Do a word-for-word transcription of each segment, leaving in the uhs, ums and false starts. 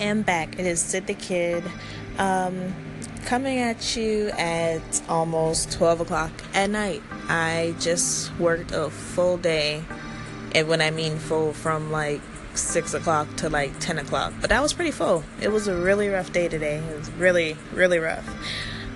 am back. It is Sid the Kid, um, coming at you at almost twelve o'clock at night. I just worked a full day, and when I mean full, from like six o'clock to like ten o'clock. But that was pretty full. It was a really rough day today. It was really, really rough.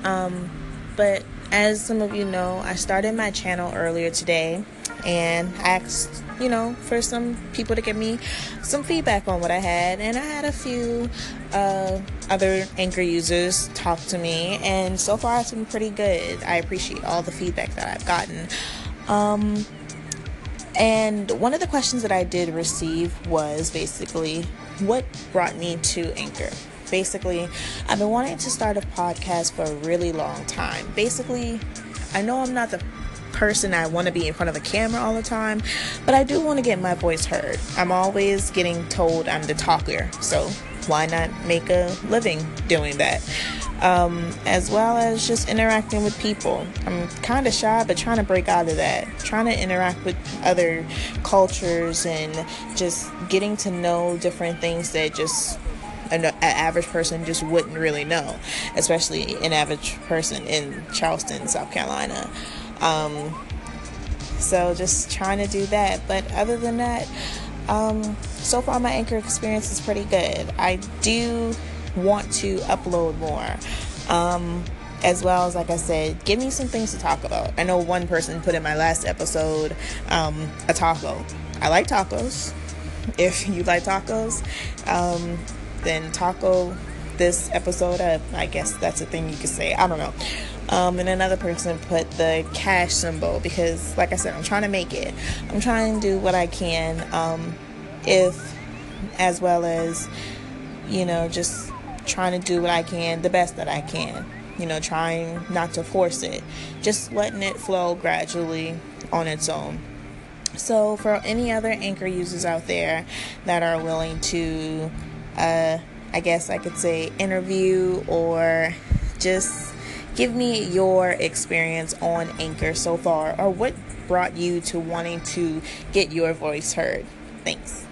Um, but as some of you know, I started my channel earlier today, and I asked, you know, for some people to give me some feedback on what I had, and I had a few uh, other Anchor users talk to me, and so far it's been pretty good. I appreciate all the feedback that I've gotten. Um, and one of the questions that I did receive was basically, what brought me to Anchor? Basically, I've been wanting to start a podcast for a really long time. Basically, I know I'm not the person I want to be in front of a camera all the time, but I do want to get my voice heard. I'm always getting told I'm the talker, so why not make a living doing that? Um, as well as just interacting with people. I'm kind of shy, but trying to break out of that. Trying to interact with other cultures and just getting to know different things that just an average person just wouldn't really know, especially an average person in Charleston, South Carolina. Um, so just trying to do that. But other than that, um, so far my Anchor experience is pretty good. I do want to upload more. Um, as well as, like I said, give me some things to talk about. I know one person put in my last episode, um, a taco. I like tacos. If you like tacos, um, then taco this episode up. I guess that's a thing you could say. I don't know. Um, and another person put the cash symbol because, like I said, I'm trying to make it. I'm trying to do what I can. Um, if, as well as, you know, just trying to do what I can, the best that I can. You know, trying not to force it. Just letting it flow gradually on its own. So for any other Anchor users out there that are willing to, uh, I guess I could say, interview or just give me your experience on Anchor so far, or what brought you to wanting to get your voice heard. Thanks.